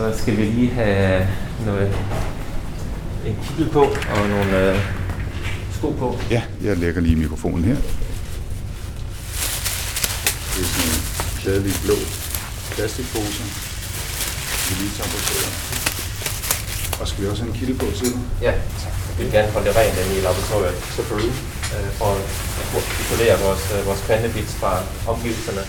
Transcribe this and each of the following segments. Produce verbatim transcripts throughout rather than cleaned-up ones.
så skal vi lige have noget, en kittel på og nogle øh, sko på. Ja, jeg lægger lige mikrofonen her. Det er sådan en klædelig blå plastikpose, vi lige tager på søger. Og skal vi også have en kittel på til? Ja, tak. Vi vil gerne holde det rent inde i laboratoriet, selvfølgelig, for at isolere vores, vores kvantebits fra omgivelserne.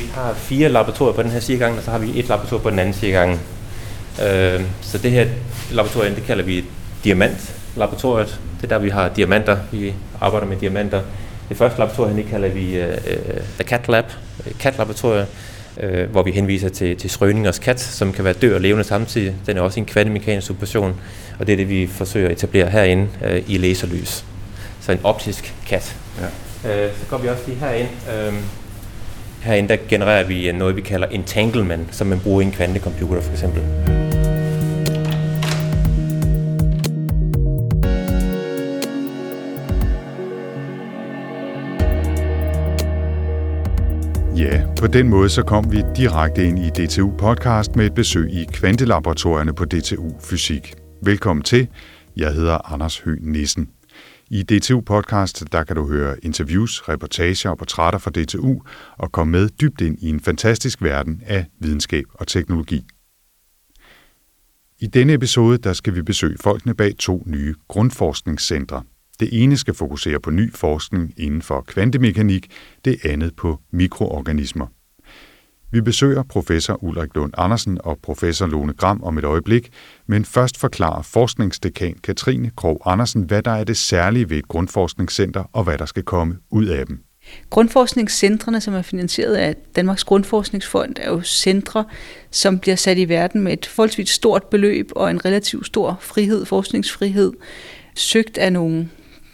Vi har fire laboratorier på den her sidegang, og så har vi et laboratorium på den anden sidegang. Så det her laboratorium, det kalder vi diamantlaboratoriet. Det er der, vi har diamanter. Vi arbejder med diamanter. Det første laboratorium, det kalder vi uh, The Cat Lab, cat-laboratoriet, uh, hvor vi henviser til, til Schrödingers kat, som kan være død og levende samtidig. Den er også en kvantemekanisk operation, og det er det, vi forsøger at etablere herinde uh, i laserlys. Så en optisk kat. Ja. Uh, så går vi også lige herind. Uh, herinde, der genererer vi noget, vi kalder entanglement, som man bruger i en kvantecomputer for eksempel. Ja, på den måde så kom vi direkte ind i D T U Podcast med et besøg i kvantelaboratorierne på D T U Fysik. Velkommen til. Jeg hedder Anders Høgh Nissen. I D T U Podcast, der kan du høre interviews, reportager og portrætter fra D T U og komme med dybt ind i en fantastisk verden af videnskab og teknologi. I denne episode, der skal vi besøge folkene bag to nye grundforskningscentre. Det ene skal fokusere på ny forskning inden for kvantemekanik, det andet på mikroorganismer. Vi besøger professor Ulrik Lund Andersen og professor Lone Gram om et øjeblik, men først forklarer forskningsdekan Katrine Krog Andersen, hvad der er det særlige ved et grundforskningscenter og hvad der skal komme ud af dem. Grundforskningscentrene, som er finansieret af Danmarks Grundforskningsfond, er jo centre, som bliver sat i verden med et forholdsvis stort beløb og en relativt stor frihed, forskningsfrihed, søgt af nogle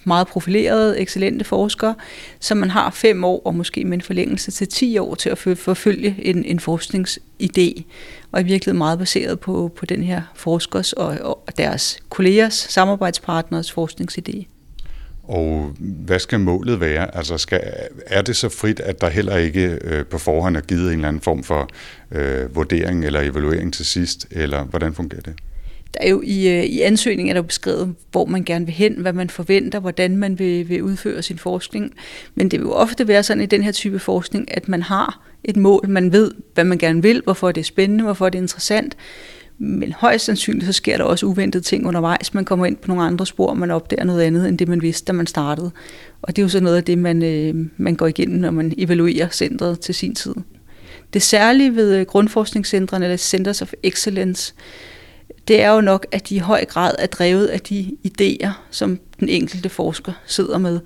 meget profilerede, excellente forskere, som man har fem år, og måske med en forlængelse til ti år, til at forfølge en, en forskningsidé, og i virkeligheden meget baseret på, på den her forskers og, og deres kollegers, samarbejdspartners forskningsidé. Og hvad skal målet være? Altså skal, er det så frit, at der heller ikke øh, på forhånd er givet en eller anden form for øh, vurdering eller evaluering til sidst, eller hvordan fungerer det? Der er jo i, i ansøgningen er der beskrevet, hvor man gerne vil hen, hvad man forventer, hvordan man vil, vil udføre sin forskning. Men det vil jo ofte være sådan i den her type forskning, at man har et mål, man ved, hvad man gerne vil, hvorfor det er spændende, hvorfor det er interessant. Men højst sandsynligt, så sker der også uventede ting undervejs. Man kommer ind på nogle andre spor, man opdager noget andet, end det man vidste, da man startede. Og det er jo så noget af det, man, øh, man går igennem, når man evaluerer centret til sin tid. Det særlige ved grundforskningscentrene, eller Centers of Excellence, det er jo nok, at de i høj grad er drevet af de idéer, som den enkelte forsker sidder med.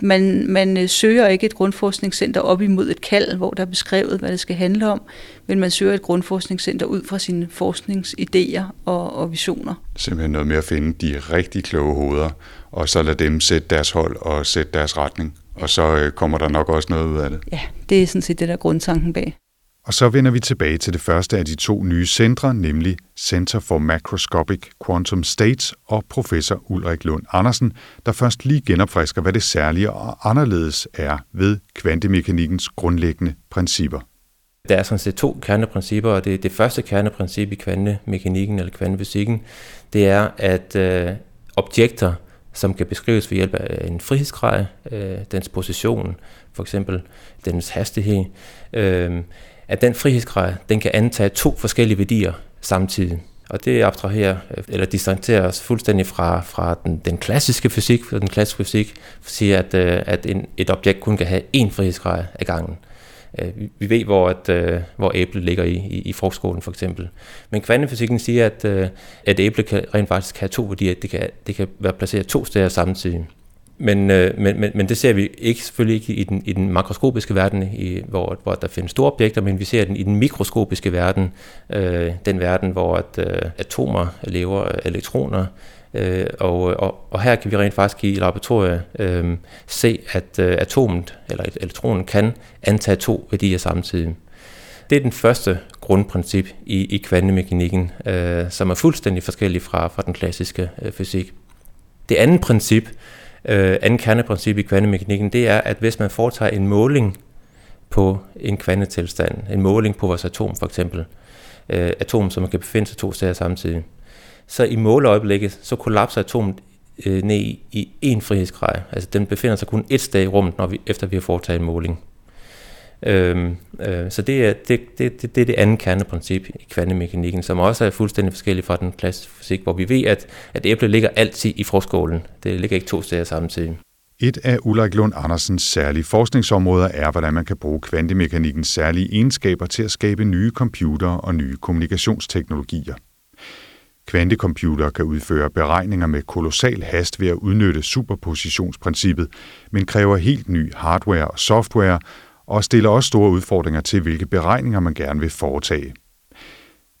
Man, man søger ikke et grundforskningscenter op imod et kald, hvor der er beskrevet, hvad det skal handle om, men man søger et grundforskningscenter ud fra sine forskningsidéer og, og visioner. Simpelthen noget med at finde de rigtig kloge hoveder, og så lade dem sætte deres hold og sætte deres retning, og så kommer der nok også noget ud af det. Ja, det er sådan set det, der er grundtanken bag. Og så vender vi tilbage til det første af de to nye centre, nemlig Center for Macroscopic Quantum States og professor Ulrik Lund Andersen, der først lige genopfrisker, hvad det særlige og anderledes er ved kvantemekanikkens grundlæggende principper. Der er sådan set to kerneprincipper, og det, det første kerneprincip i kvantemekanikken eller kvantefysikken, det er, at øh, objekter, som kan beskrives ved hjælp af en frihedsgrad, øh, dens position, for eksempel dens hastighed, øh, at den frihedsgrad, den kan antage to forskellige værdier samtidig. Og det abstraherer, eller distancerer os fuldstændig fra, fra den, den klassiske fysik, og den klassiske fysik siger, at, at en, et objekt kun kan have én frihedsgrad ad gangen. Vi ved, hvor, at, hvor æblet ligger i, i, i frugtskålen for eksempel. Men kvantefysikken siger, at, at æblet kan rent faktisk have to værdier, det kan, det kan være placeret to steder samtidig. Men, men, men, men det ser vi ikke, selvfølgelig ikke i den, i den makroskopiske verden, i, hvor, hvor der findes store objekter, men vi ser den i den mikroskopiske verden, øh, den verden, hvor at, øh, atomer lever elektroner, øh, og, og, og her kan vi rent faktisk i laboratoriet øh, se, at øh, atomet eller elektronen kan antage to værdier samtidig. Det er den første grundprincip i, i kvantemekanikken, øh, som er fuldstændig forskellig fra, fra den klassiske øh, fysik. Det andet princip, Uh, anden kerneprincip i kvantemekanikken, det er, at hvis man foretager en måling på en kvantetilstand, en måling på vores atom for eksempel, øh, atom, som kan befinde sig to steder samtidig, så i måleøjeblikket, så kollapser atomet øh, ned i en frihedsgrad. Altså den befinder sig kun et sted i rummet, når vi, efter vi har foretaget en måling. Øhm, øh, så det er det, det, det, det, det andet kerneprincip i kvantemekanikken, som også er fuldstændig forskellig fra den klassiske fysik, hvor vi ved, at, at æblet ligger altid i frugtskålen. Det ligger ikke to steder samtidig. Et af Ulrik Lund Andersens særlige forskningsområder er, hvordan man kan bruge kvantemekanikkens særlige egenskaber til at skabe nye computere og nye kommunikationsteknologier. Kvantecomputere kan udføre beregninger med kolossal hast ved at udnytte superpositionsprincippet, men kræver helt ny hardware og software, og stiller også store udfordringer til, hvilke beregninger man gerne vil foretage.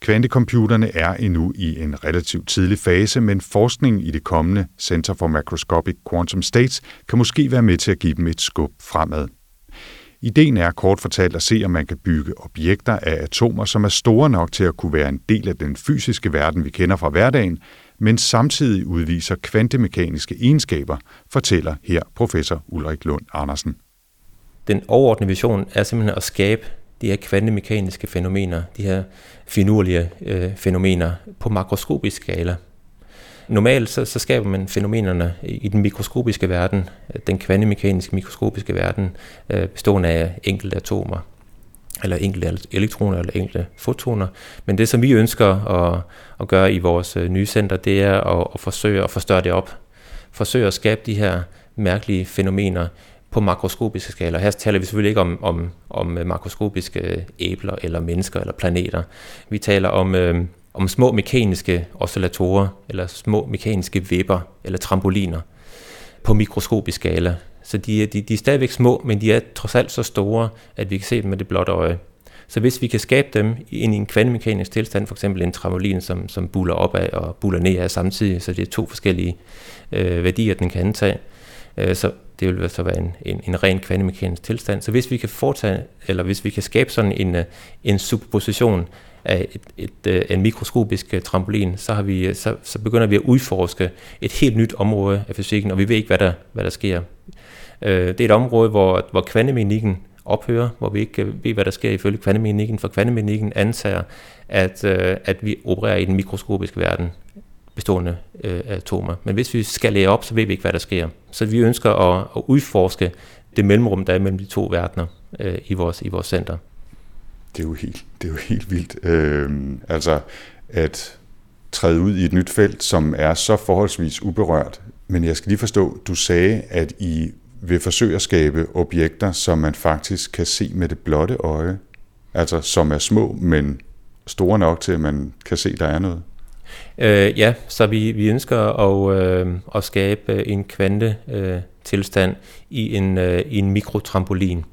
Kvantecomputerne er endnu i en relativt tidlig fase, men forskningen i det kommende Center for Macroscopic Quantum States kan måske være med til at give dem et skub fremad. Ideen er kort fortalt at se, om man kan bygge objekter af atomer, som er store nok til at kunne være en del af den fysiske verden, vi kender fra hverdagen, men samtidig udviser kvantemekaniske egenskaber, fortæller her professor Ulrik Lund Andersen. Den overordnede vision er simpelthen at skabe de her kvantemekaniske fænomener, de her finurlige øh, fænomener på makroskopisk skala. Normalt så, så skaber man fænomenerne i den mikroskopiske verden, den kvantemekaniske mikroskopiske verden, øh, bestående af enkelte atomer, eller enkelte elektroner, eller enkelte fotoner. Men det, som vi ønsker at, at gøre i vores nye center, det er at, at forsøge at forstørre det op. Forsøge at skabe de her mærkelige fænomener på makroskopiske skala. Her taler vi selvfølgelig ikke om, om, om makroskopiske æbler, eller mennesker, eller planeter. Vi taler om, øh, om små mekaniske oscillatorer, eller små mekaniske vipper, eller trampoliner, på mikroskopisk skala. Så de, de, de er stadigvæk små, men de er trods alt så store, at vi kan se dem med det blotte øje. Så hvis vi kan skabe dem ind i en kvantemekanisk tilstand, for eksempel en trampolin, som, som buller opad og buller nedad samtidig, så det er to forskellige øh, værdier, den kan antage, øh, så det vil så være en, en, en ren kvantemekanisk tilstand. Så hvis vi kan foretage, eller hvis vi kan skabe sådan en, en superposition af et, et, en mikroskopisk trampolin, så, har vi, så, så begynder vi at udforske et helt nyt område af fysikken, og vi ved ikke, hvad der, hvad der sker. Det er et område, hvor, hvor kvantemekanikken ophører, hvor vi ikke ved, hvad der sker ifølge kvantemekanikken, for kvantemekanikken antager, at, at vi opererer i den mikroskopiske verden, bestående øh, atomer. Men hvis vi skal lære op, så ved vi ikke, hvad der sker. Så vi ønsker at, at udforske det mellemrum, der er mellem de to verdener øh, i, vores, i vores center. Det er jo helt, det er jo helt vildt. Øh, altså, at træde ud i et nyt felt, som er så forholdsvis uberørt. Men jeg skal lige forstå, du sagde, at I vil forsøge at skabe objekter, som man faktisk kan se med det blotte øje. Altså, som er små, men store nok til, at man kan se, der er noget. Øh, ja, så vi, vi ønsker at, øh, at skabe en kvantetilstand øh, i, øh, i en mikrotrampolin.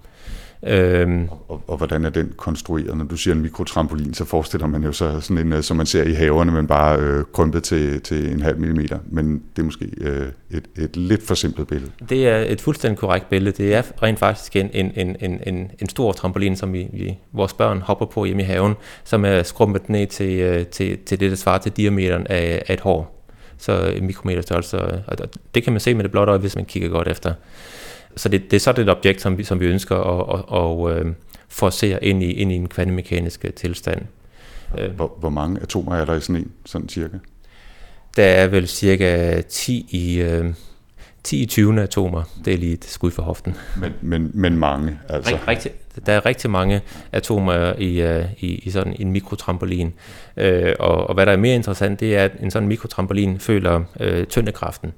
Øh, og, og hvordan er den konstrueret? Når du siger en mikrotrampolin, så forestiller man jo så sådan en, som man ser i haverne, men bare øh, krympet til, til en halv millimeter. Men det er måske øh, et, et lidt for simpelt billede. Det er et fuldstændig korrekt billede. Det er rent faktisk en, en, en, en, en stor trampolin, som vi, vi, vores børn hopper på hjemme i haven, som er skrumpet ned til, til, til det, der svarer til diameteren af, af et hår. Så en mikrometer størrelse. Og det kan man se med det blotte øje, hvis man kigger godt efter. Så det, det er sådan et objekt, som vi, som vi ønsker at, at, at, at forcere ind i, ind i en kvantemekanisk tilstand. Hvor, hvor mange atomer er der i sådan en, sådan cirka? Der er vel cirka ti i, ti i tyvende atomer. Det er lige et skud for hoften. Men, men, men mange, altså? Rigt, rigtig, der er rigtig mange atomer i, i, i sådan en mikrotrampolin. Og, og hvad der er mere interessant, det er, at en sådan mikrotrampolin føler øh, tyndekraften,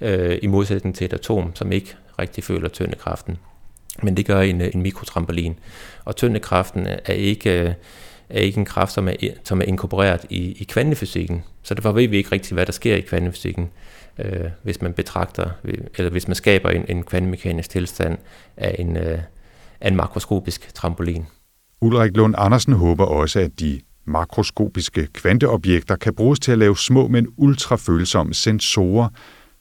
øh, i modsætning til et atom, som ikke rigtig føler tyndekraften. Men det gør en, en mikrotrampolin. Og tyndekraften er ikke, er ikke en kraft, som er, som er inkorporeret i, i kvantefysikken. Så derfor ved vi ikke rigtig, hvad der sker i kvantefysikken, øh, hvis man betragter, eller hvis man skaber en, en kvantemekanisk tilstand af en, øh, af en makroskopisk trampolin. Ulrik Lund Andersen håber også, at de makroskopiske kvanteobjekter kan bruges til at lave små, men ultrafølsomme sensorer,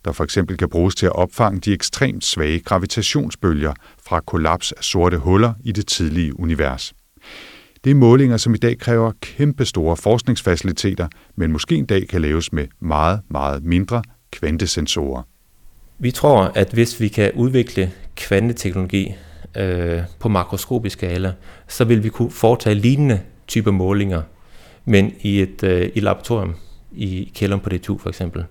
der for eksempel kan bruges til at opfange de ekstremt svage gravitationsbølger fra kollaps af sorte huller i det tidlige univers. Det er målinger, som i dag kræver kæmpestore forskningsfaciliteter, men måske en dag kan laves med meget, meget mindre kvantesensorer. Vi tror, at hvis vi kan udvikle kvanteteknologi, øh, på makroskopisk skala, så vil vi kunne foretage lignende typer målinger, men i et øh, i laboratorium, i kælderen på D T U for eksempel.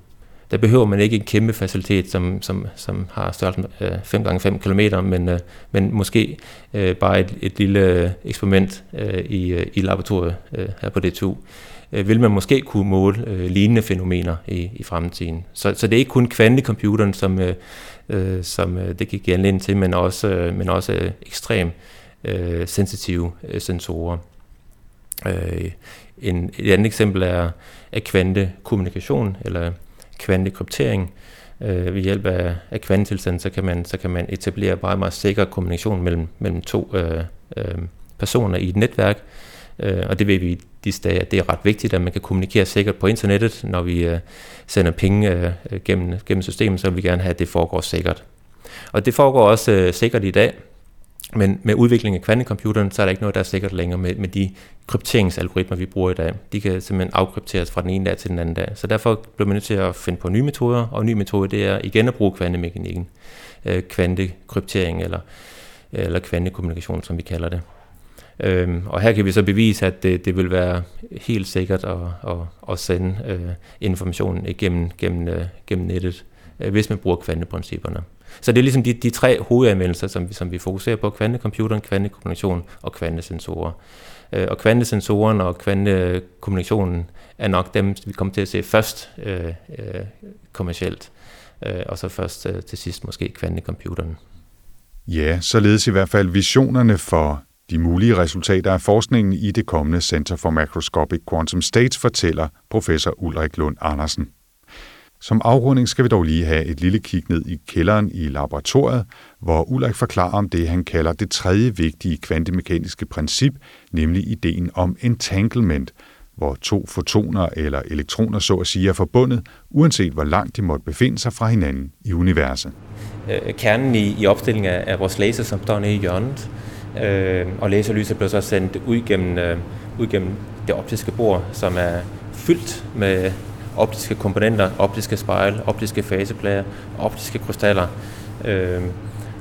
Der behøver man ikke en kæmpe facilitet, som, som, som har størrelsen øh, fem gange fem kilometer, men, øh, men måske øh, bare et, et lille eksperiment øh, i, i laboratoriet øh, her på D T U. Øh, vil man måske kunne måle øh, lignende fænomener i, i fremtiden. Så, så det er ikke kun kvantecomputeren, som, øh, som øh, det kan give anledning til, men også, øh, men også øh, ekstremt øh, sensitive øh, sensorer. Øh, en, et andet eksempel er, er kvantekommunikation, eller kvantekryptering. Øh, ved hjælp af, af kvantetilstand, så kan man, så kan man etablere meget, meget sikker kommunikation mellem, mellem to øh, øh, personer i et netværk. Øh, og det ved vi disse dage, at det er ret vigtigt, at man kan kommunikere sikkert på internettet. Når vi øh, sender penge øh, gennem, gennem systemet, så vil vi gerne have, at det foregår sikkert. Og det foregår også øh, sikkert i dag, men med udviklingen af kvantecomputeren, så er der ikke noget, der er sikkert længere med, med de krypteringsalgoritmer, vi bruger i dag. De kan simpelthen afkrypteres fra den ene dag til den anden dag. Så derfor bliver man nødt til at finde på nye metoder, og nye metode, det er igen at bruge kvantemekanikken, øh, kvantekryptering eller, eller kvantekommunikation, som vi kalder det. Øhm, og her kan vi så bevise, at det, det vil være helt sikkert at, at, at sende øh, informationen igennem, gennem, øh, gennem nettet, øh, hvis man bruger kvanteprincipperne. Så det er ligesom de, de tre hovedanvendelser, som vi, som vi fokuserer på: kvantecomputeren, kvantekommunikation og kvantesensorer. Øh, og kvantesensorerne og kvantekommunikationen er nok dem, vi kommer til at se først øh, øh, kommercielt, øh, og så først øh, til sidst måske kvantecomputeren. Ja, således i hvert fald visionerne for de mulige resultater af forskningen i det kommende Center for Macroscopic Quantum States, fortæller professor Ulrik Lund Andersen. Som afrunding skal vi dog lige have et lille kig ned i kælderen i laboratoriet, hvor Ulrik forklarer om det, han kalder det tredje vigtige kvantemekaniske princip, nemlig ideen om entanglement, hvor to fotoner eller elektroner så at sige er forbundet, uanset hvor langt de måtte befinde sig fra hinanden i universet. Kernen i, i opstillingen af vores laser, som står nede i hjørnet, øh, og laserlyset blev så sendt ud gennem, øh, ud gennem det optiske bord, som er fyldt med optiske komponenter, optiske spejl, optiske faseplader, optiske krystaller. Øh,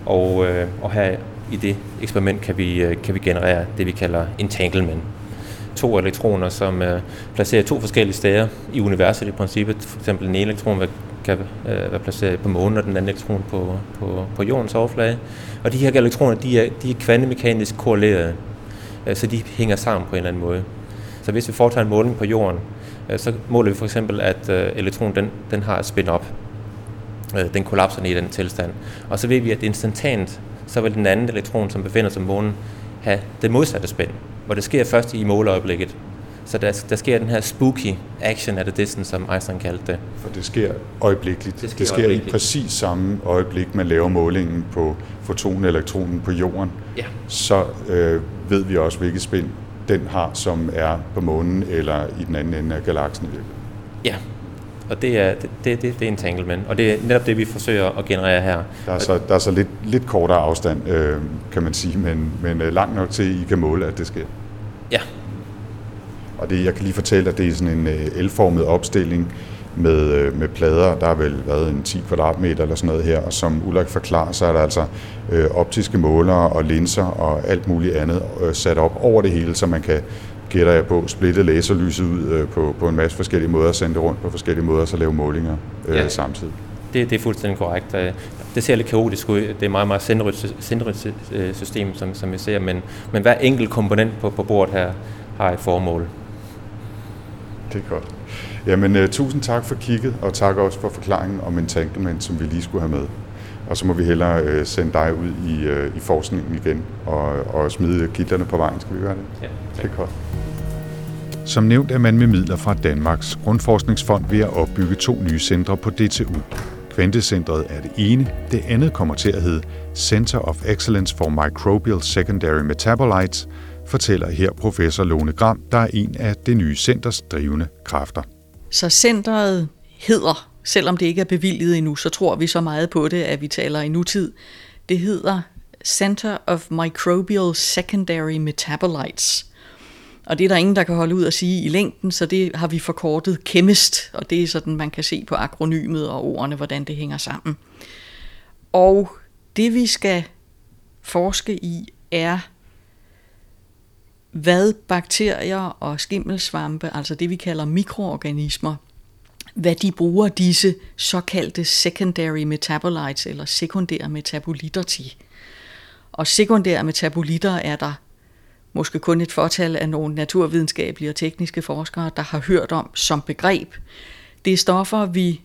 og, øh, og her i det eksperiment kan vi, kan vi generere det, vi kalder entanglement. To elektroner, som øh, placerer to forskellige steder i universet i princippet. For eksempel den ene elektron kan øh, være placeret på månen, og den anden elektron på, på, på jordens overflade. Og de her elektroner, de er, de er kvantemekanisk korrelerede, øh, så de hænger sammen på en eller anden måde. Så hvis vi foretager en måling på jorden, så måler vi for eksempel, at elektronen den, den har et spin-up. Den kollapser ned i den tilstand. Og så ved vi, at instantant, så vil den anden elektron, som befinder sig på månen, have det modsatte spin. Og det sker først i måleøjeblikket. Så der, der sker den her spooky action at a distance, som Einstein kaldte det. For det sker øjeblikkeligt. Det sker, det sker øjeblikkeligt. I præcis samme øjeblik, man laver målingen på fotonen og elektronen på jorden. Ja. Så øh, ved vi også, hvilket spin den har, som er på månen eller i den anden ende af galaksen. Ja, og det er, det, det, det er entanglement, og det er netop det, vi forsøger at generere her. Der er så, der er så lidt, lidt kortere afstand, øh, kan man sige, men, men langt nok til, I kan måle, at det sker. Ja. Og det, jeg kan lige fortælle, at det er sådan en L-formet opstilling med, med plader, der har vel været en ti kvadratmeter eller sådan noget her, og som Ulrik forklarer, så er der altså øh, optiske målere og linser og alt muligt andet øh, sat op over det hele, så man kan, gætter jeg på, splitte laserlyset ud øh, på, på en masse forskellige måder, sende det rundt på forskellige måder, og så lave målinger øh, ja, samtidig. Det, det er fuldstændig korrekt. Det ser lidt kaotisk ud. Det er meget, meget centrigt system, som, som vi ser, men, men hver enkelt komponent på, på bordet her har et formål. Det er godt. Jamen, uh, tusind tak for kigget, og tak også for forklaringen om entanglement, som vi lige skulle have med. Og så må vi hellere uh, sende dig ud i, uh, i forskningen igen, og, og smide gitterne på vejen. Skal vi gøre det? Ja. Tak. Det er godt. Som nævnt er man med midler fra Danmarks Grundforskningsfond ved at opbygge to nye centre på D T U. Kvantecentret er det ene, det andet kommer til at hedde Center of Excellence for Microbial Secondary Metabolites, fortæller her professor Lone Gram, der er en af det nye centers drivende kræfter. Så centret hedder, selvom det ikke er bevilget endnu, så tror vi så meget på det, at vi taler i nutid. Det hedder Center of Microbial Secondary Metabolites. Og det er der ingen, der kan holde ud at sige i længden, så det har vi forkortet chemist, og det er sådan, man kan se på akronymet og ordene, hvordan det hænger sammen. Og det vi skal forske i, er hvad bakterier og skimmelsvampe, altså det vi kalder mikroorganismer, hvad de bruger disse såkaldte secondary metabolites eller sekundære metabolitter til. Og sekundære metabolitter er der måske kun et fortal af nogle naturvidenskabelige og tekniske forskere, der har hørt om som begreb. Det er stoffer, vi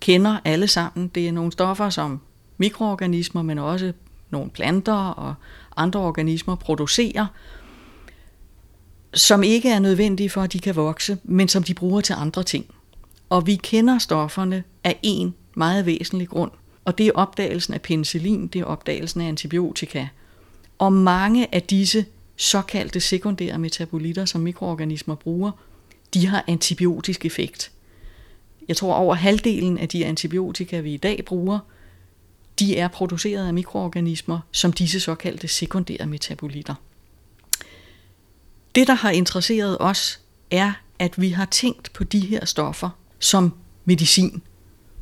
kender alle sammen. Det er nogle stoffer, som mikroorganismer, men også nogle planter og andre organismer producerer, som ikke er nødvendige for, at de kan vokse, men som de bruger til andre ting. Og vi kender stofferne af en meget væsentlig grund, og det er opdagelsen af penicillin, det er opdagelsen af antibiotika. Og mange af disse såkaldte sekundære metabolitter, som mikroorganismer bruger, de har antibiotisk effekt. Jeg tror over halvdelen af de antibiotika, vi i dag bruger, de er produceret af mikroorganismer som disse såkaldte sekundære metabolitter. Det, der har interesseret os, er, at vi har tænkt på de her stoffer som medicin.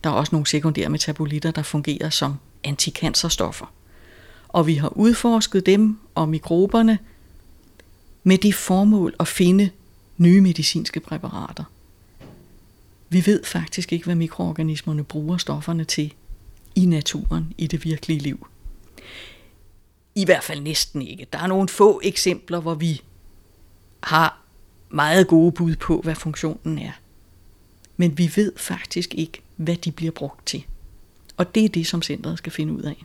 Der er også nogle sekundære metabolitter, der fungerer som anticancerstoffer. Og vi har udforsket dem og mikroberne med det formål at finde nye medicinske præparater. Vi ved faktisk ikke, hvad mikroorganismerne bruger stofferne til i naturen, i det virkelige liv. I hvert fald næsten ikke. Der er nogle få eksempler, hvor vi har meget gode bud på, hvad funktionen er. Men vi ved faktisk ikke, hvad de bliver brugt til. Og det er det, som centret skal finde ud af.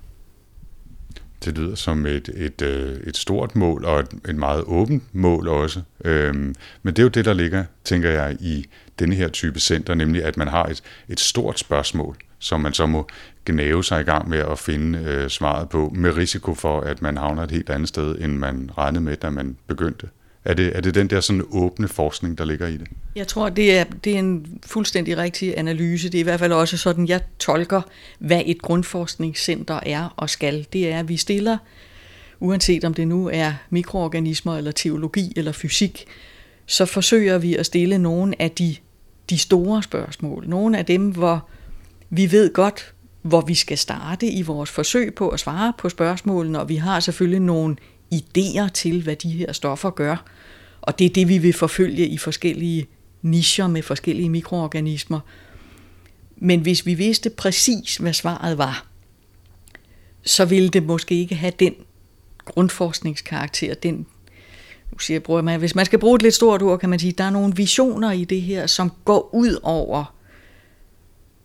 Det lyder som et, et, et stort mål, og et, et meget åbent mål også. Øhm, men det er jo det, der ligger, tænker jeg, i denne her type center, nemlig at man har et, et stort spørgsmål, som man så må gnave sig i gang med at finde øh, svaret på, med risiko for, at man havner et helt andet sted, end man regnede med, da man begyndte. Er det, er det den der sådan åbne forskning, der ligger i det? Jeg tror, det er, det er en fuldstændig rigtig analyse. Det er i hvert fald også sådan, jeg tolker, hvad et grundforskningscenter er og skal. Det er, at vi stiller, uanset om det nu er mikroorganismer eller teologi eller fysik, så forsøger vi at stille nogle af de, de store spørgsmål. Nogle af dem, hvor vi ved godt, hvor vi skal starte i vores forsøg på at svare på spørgsmålene, og vi har selvfølgelig nogle idéer til, hvad de her stoffer gør. Og det er det, vi vil forfølge i forskellige nicher med forskellige mikroorganismer. Men hvis vi vidste præcis, hvad svaret var, så ville det måske ikke have den grundforskningskarakter. Den, nu siger jeg, bruger man, hvis man skal bruge et lidt stort ord, kan man sige, at der er nogle visioner i det her, som går ud over,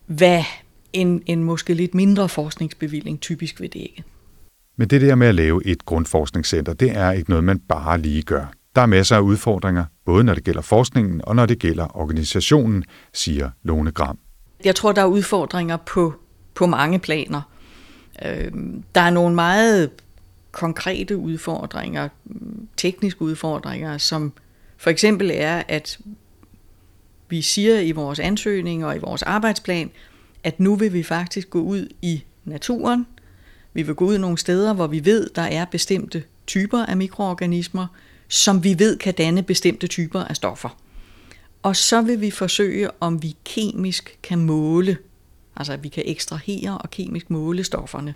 hvad en, en måske lidt mindre forskningsbevilling typisk vil dække. Men det der med at lave et grundforskningscenter, det er ikke noget, man bare lige gør. Der er masser af udfordringer, både når det gælder forskningen og når det gælder organisationen, siger Lone Gram. Jeg tror, der er udfordringer på, på mange planer. Øh, der er nogle meget konkrete udfordringer, tekniske udfordringer, som for eksempel er, at vi siger i vores ansøgning og i vores arbejdsplan, at nu vil vi faktisk gå ud i naturen. Vi vil gå ud nogle steder, hvor vi ved, der er bestemte typer af mikroorganismer, som vi ved kan danne bestemte typer af stoffer. Og så vil vi forsøge, om vi kemisk kan måle, altså at vi kan ekstrahere og kemisk måle stofferne.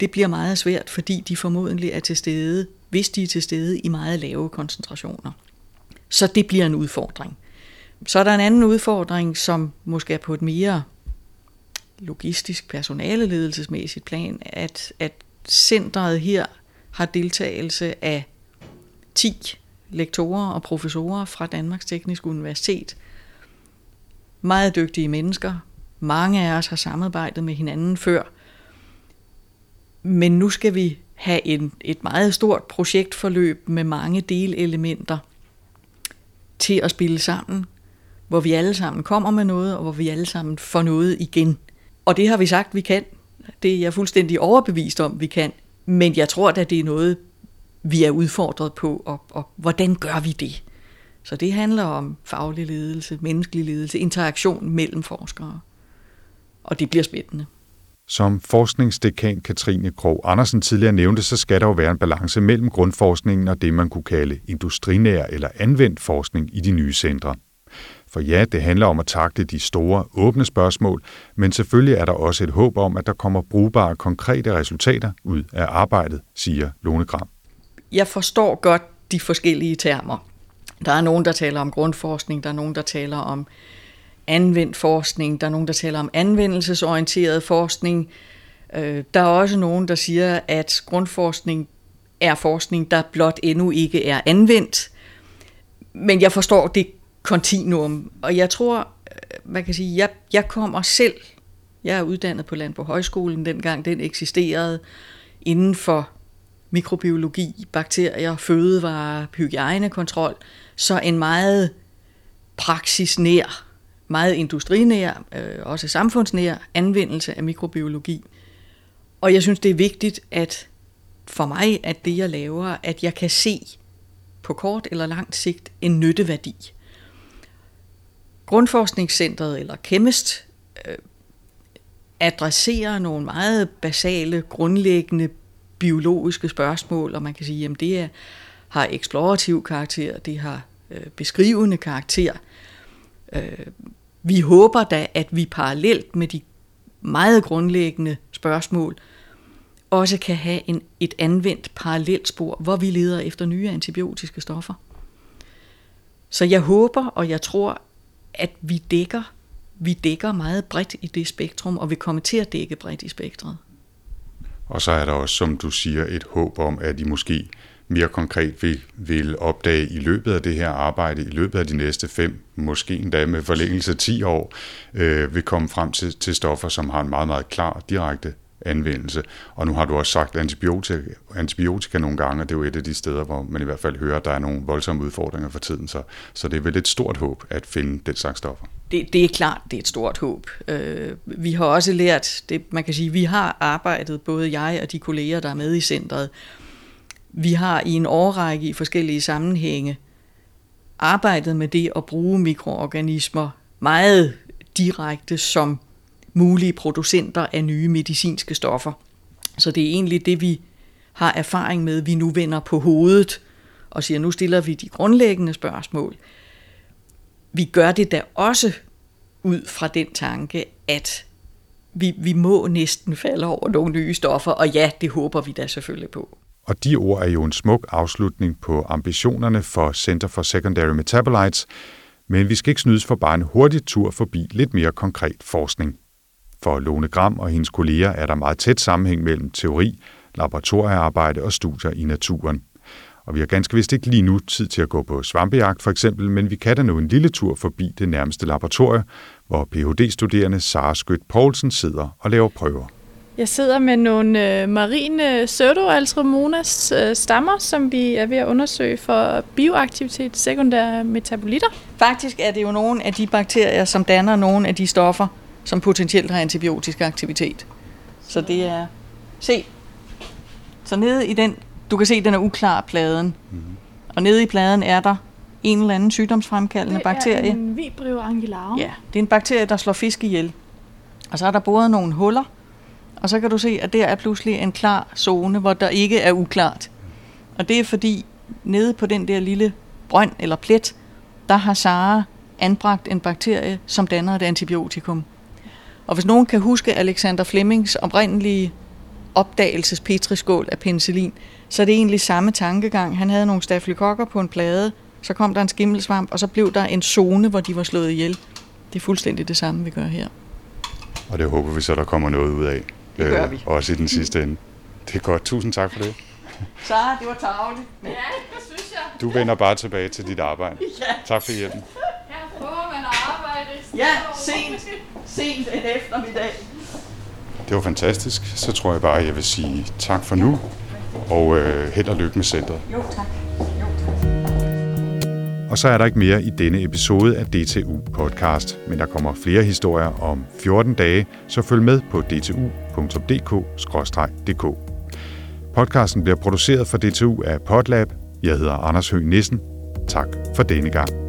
Det bliver meget svært, fordi de formodentlig er til stede, hvis de er til stede i meget lave koncentrationer. Så det bliver en udfordring. Så er der en anden udfordring, som måske er på et mere logistisk, personaleledelsesmæssigt plan, at, at centret her har deltagelse af ti lektorer og professorer fra Danmarks Tekniske Universitet. Meget dygtige mennesker. Mange af os har samarbejdet med hinanden før. Men nu skal vi have en, et meget stort projektforløb med mange delelementer til at spille sammen, hvor vi alle sammen kommer med noget, og hvor vi alle sammen får noget igen. Og det har vi sagt, vi kan. Det er jeg fuldstændig overbevist om, vi kan. Men jeg tror, at det er noget, vi er udfordret på, og, og hvordan gør vi det? Så det handler om faglig ledelse, menneskelig ledelse, interaktion mellem forskere. Og det bliver spændende. Som forskningsdekan Katrine Krog Andersen tidligere nævnte, så skal der jo være en balance mellem grundforskningen og det, man kunne kalde industrinær eller anvendt forskning i de nye centre. For ja, det handler om at takle de store, åbne spørgsmål, men selvfølgelig er der også et håb om, at der kommer brugbare, konkrete resultater ud af arbejdet, siger Lone Gram. Jeg forstår godt de forskellige termer. Der er nogen, der taler om grundforskning, der er nogen, der taler om anvendt forskning, der er nogen, der taler om anvendelsesorienteret forskning. Der er også nogen, der siger, at grundforskning er forskning, der blot endnu ikke er anvendt. Men jeg forstår det kontinuum, og jeg tror, man kan sige, jeg, jeg kommer selv, jeg er uddannet på Landbohøjskolen, dengang den eksisterede, inden for mikrobiologi, bakterier, fødevarer, hygiejnekontrol, så en meget praksisnær, meget industrinær, øh, også samfundsnær anvendelse af mikrobiologi. Og jeg synes, det er vigtigt, at for mig, at det jeg laver, at jeg kan se på kort eller langt sigt en nytteværdi. Grundforskningscentret eller Chemist øh, adresserer nogle meget basale, grundlæggende biologiske spørgsmål, og man kan sige, at det er, har eksplorativ karakter, det har øh, beskrivende karakter. Øh, vi håber da, at vi parallelt med de meget grundlæggende spørgsmål også kan have en, et anvendt parallelt spor, hvor vi leder efter nye antibiotiske stoffer. Så jeg håber, og jeg tror, at vi dækker, vi dækker meget bredt i det spektrum, og vi kommer til at dække bredt i spektret. Og så er der også, som du siger, et håb om, at I måske mere konkret vil, vil opdage i løbet af det her arbejde, i løbet af de næste fem, måske endda med forlængelse af ti år, øh, vil komme frem til, til stoffer, som har en meget, meget klar, direkte anvendelse. Og nu har du også sagt antibiotika, antibiotika nogle gange, og det er jo et af de steder, hvor man i hvert fald hører, at der er nogle voldsomme udfordringer for tiden. Så, så det er vel et stort håb at finde den slags stoffer. Det, det er klart, det er et stort håb. Øh, vi har også lært, det, man kan sige, vi har arbejdet, både jeg og de kolleger, der er med i centret. Vi har i en årrække i forskellige sammenhænge arbejdet med det at bruge mikroorganismer meget direkte som mulige producenter af nye medicinske stoffer. Så det er egentlig det, vi har erfaring med, vi nu vender på hovedet og siger, nu stiller vi de grundlæggende spørgsmål. Vi gør det da også ud fra den tanke, at vi, vi må næsten falde over nogle nye stoffer, og ja, det håber vi da selvfølgelig på. Og de ord er jo en smuk afslutning på ambitionerne for Center for Secondary Metabolites, men vi skal ikke snydes for bare en hurtig tur forbi lidt mere konkret forskning. For Lone Gram og hendes kolleger er der meget tæt sammenhæng mellem teori, laboratoriearbejde og studier i naturen. Og vi har ganske vist ikke lige nu tid til at gå på svampejagt for eksempel, men vi kan da nå en lille tur forbi det nærmeste laboratorium, hvor P H D-studerende Sara Skyt-Poulsen sidder og laver prøver. Jeg sidder med nogle øh, marine pseudoaltremonas øh, stammer, som vi er ved at undersøge for bioaktivitet, sekundære metabolitter. Faktisk er det jo nogle af de bakterier, som danner nogle af de stoffer, som potentielt har antibiotisk aktivitet. Så det er... Se. Så nede i den... Du kan se, den er uklar, pladen. Mm-hmm. Og nede i pladen er der en eller anden sygdomsfremkaldende bakterie. Det er en Vibrio anguillarum. Ja, det er en bakterie, der slår fisk ihjel. Og så er der boret nogle huller. Og så kan du se, at der er pludselig en klar zone, hvor der ikke er uklart. Og det er fordi, nede på den der lille brønd eller plet, der har Sara anbragt en bakterie, som danner et antibiotikum. Og hvis nogen kan huske Alexander Flemings oprindelige opdagelses petriskål af penicillin, så er det egentlig samme tankegang. Han havde nogle stafylokokker på en plade, så kom der en skimmelsvamp, og så blev der en zone, hvor de var slået ihjel. Det er fuldstændig det samme, vi gør her. Og det håber vi så, der kommer noget ud af. Det gør vi. Øh, også i den sidste ende. Det er godt. Tusind tak for det. Sara, det var tarveligt. Ja, det synes jeg. Du vender bare tilbage til dit arbejde. Ja. Tak for hjælpen. Her prøver man at arbejde. Ja, sent. Sent en eftermiddag. Det var fantastisk. Så tror jeg bare, at jeg vil sige tak for nu. Og øh, held og lykke med centret. Jo, tak. Og så er der ikke mere i denne episode af D T U Podcast, men der kommer flere historier om fjorten dage, så følg med på d t u punktum d k bindestreg d k. Podcasten bliver produceret for D T U af Podlab. Jeg hedder Anders Høgh Nissen. Tak for denne gang.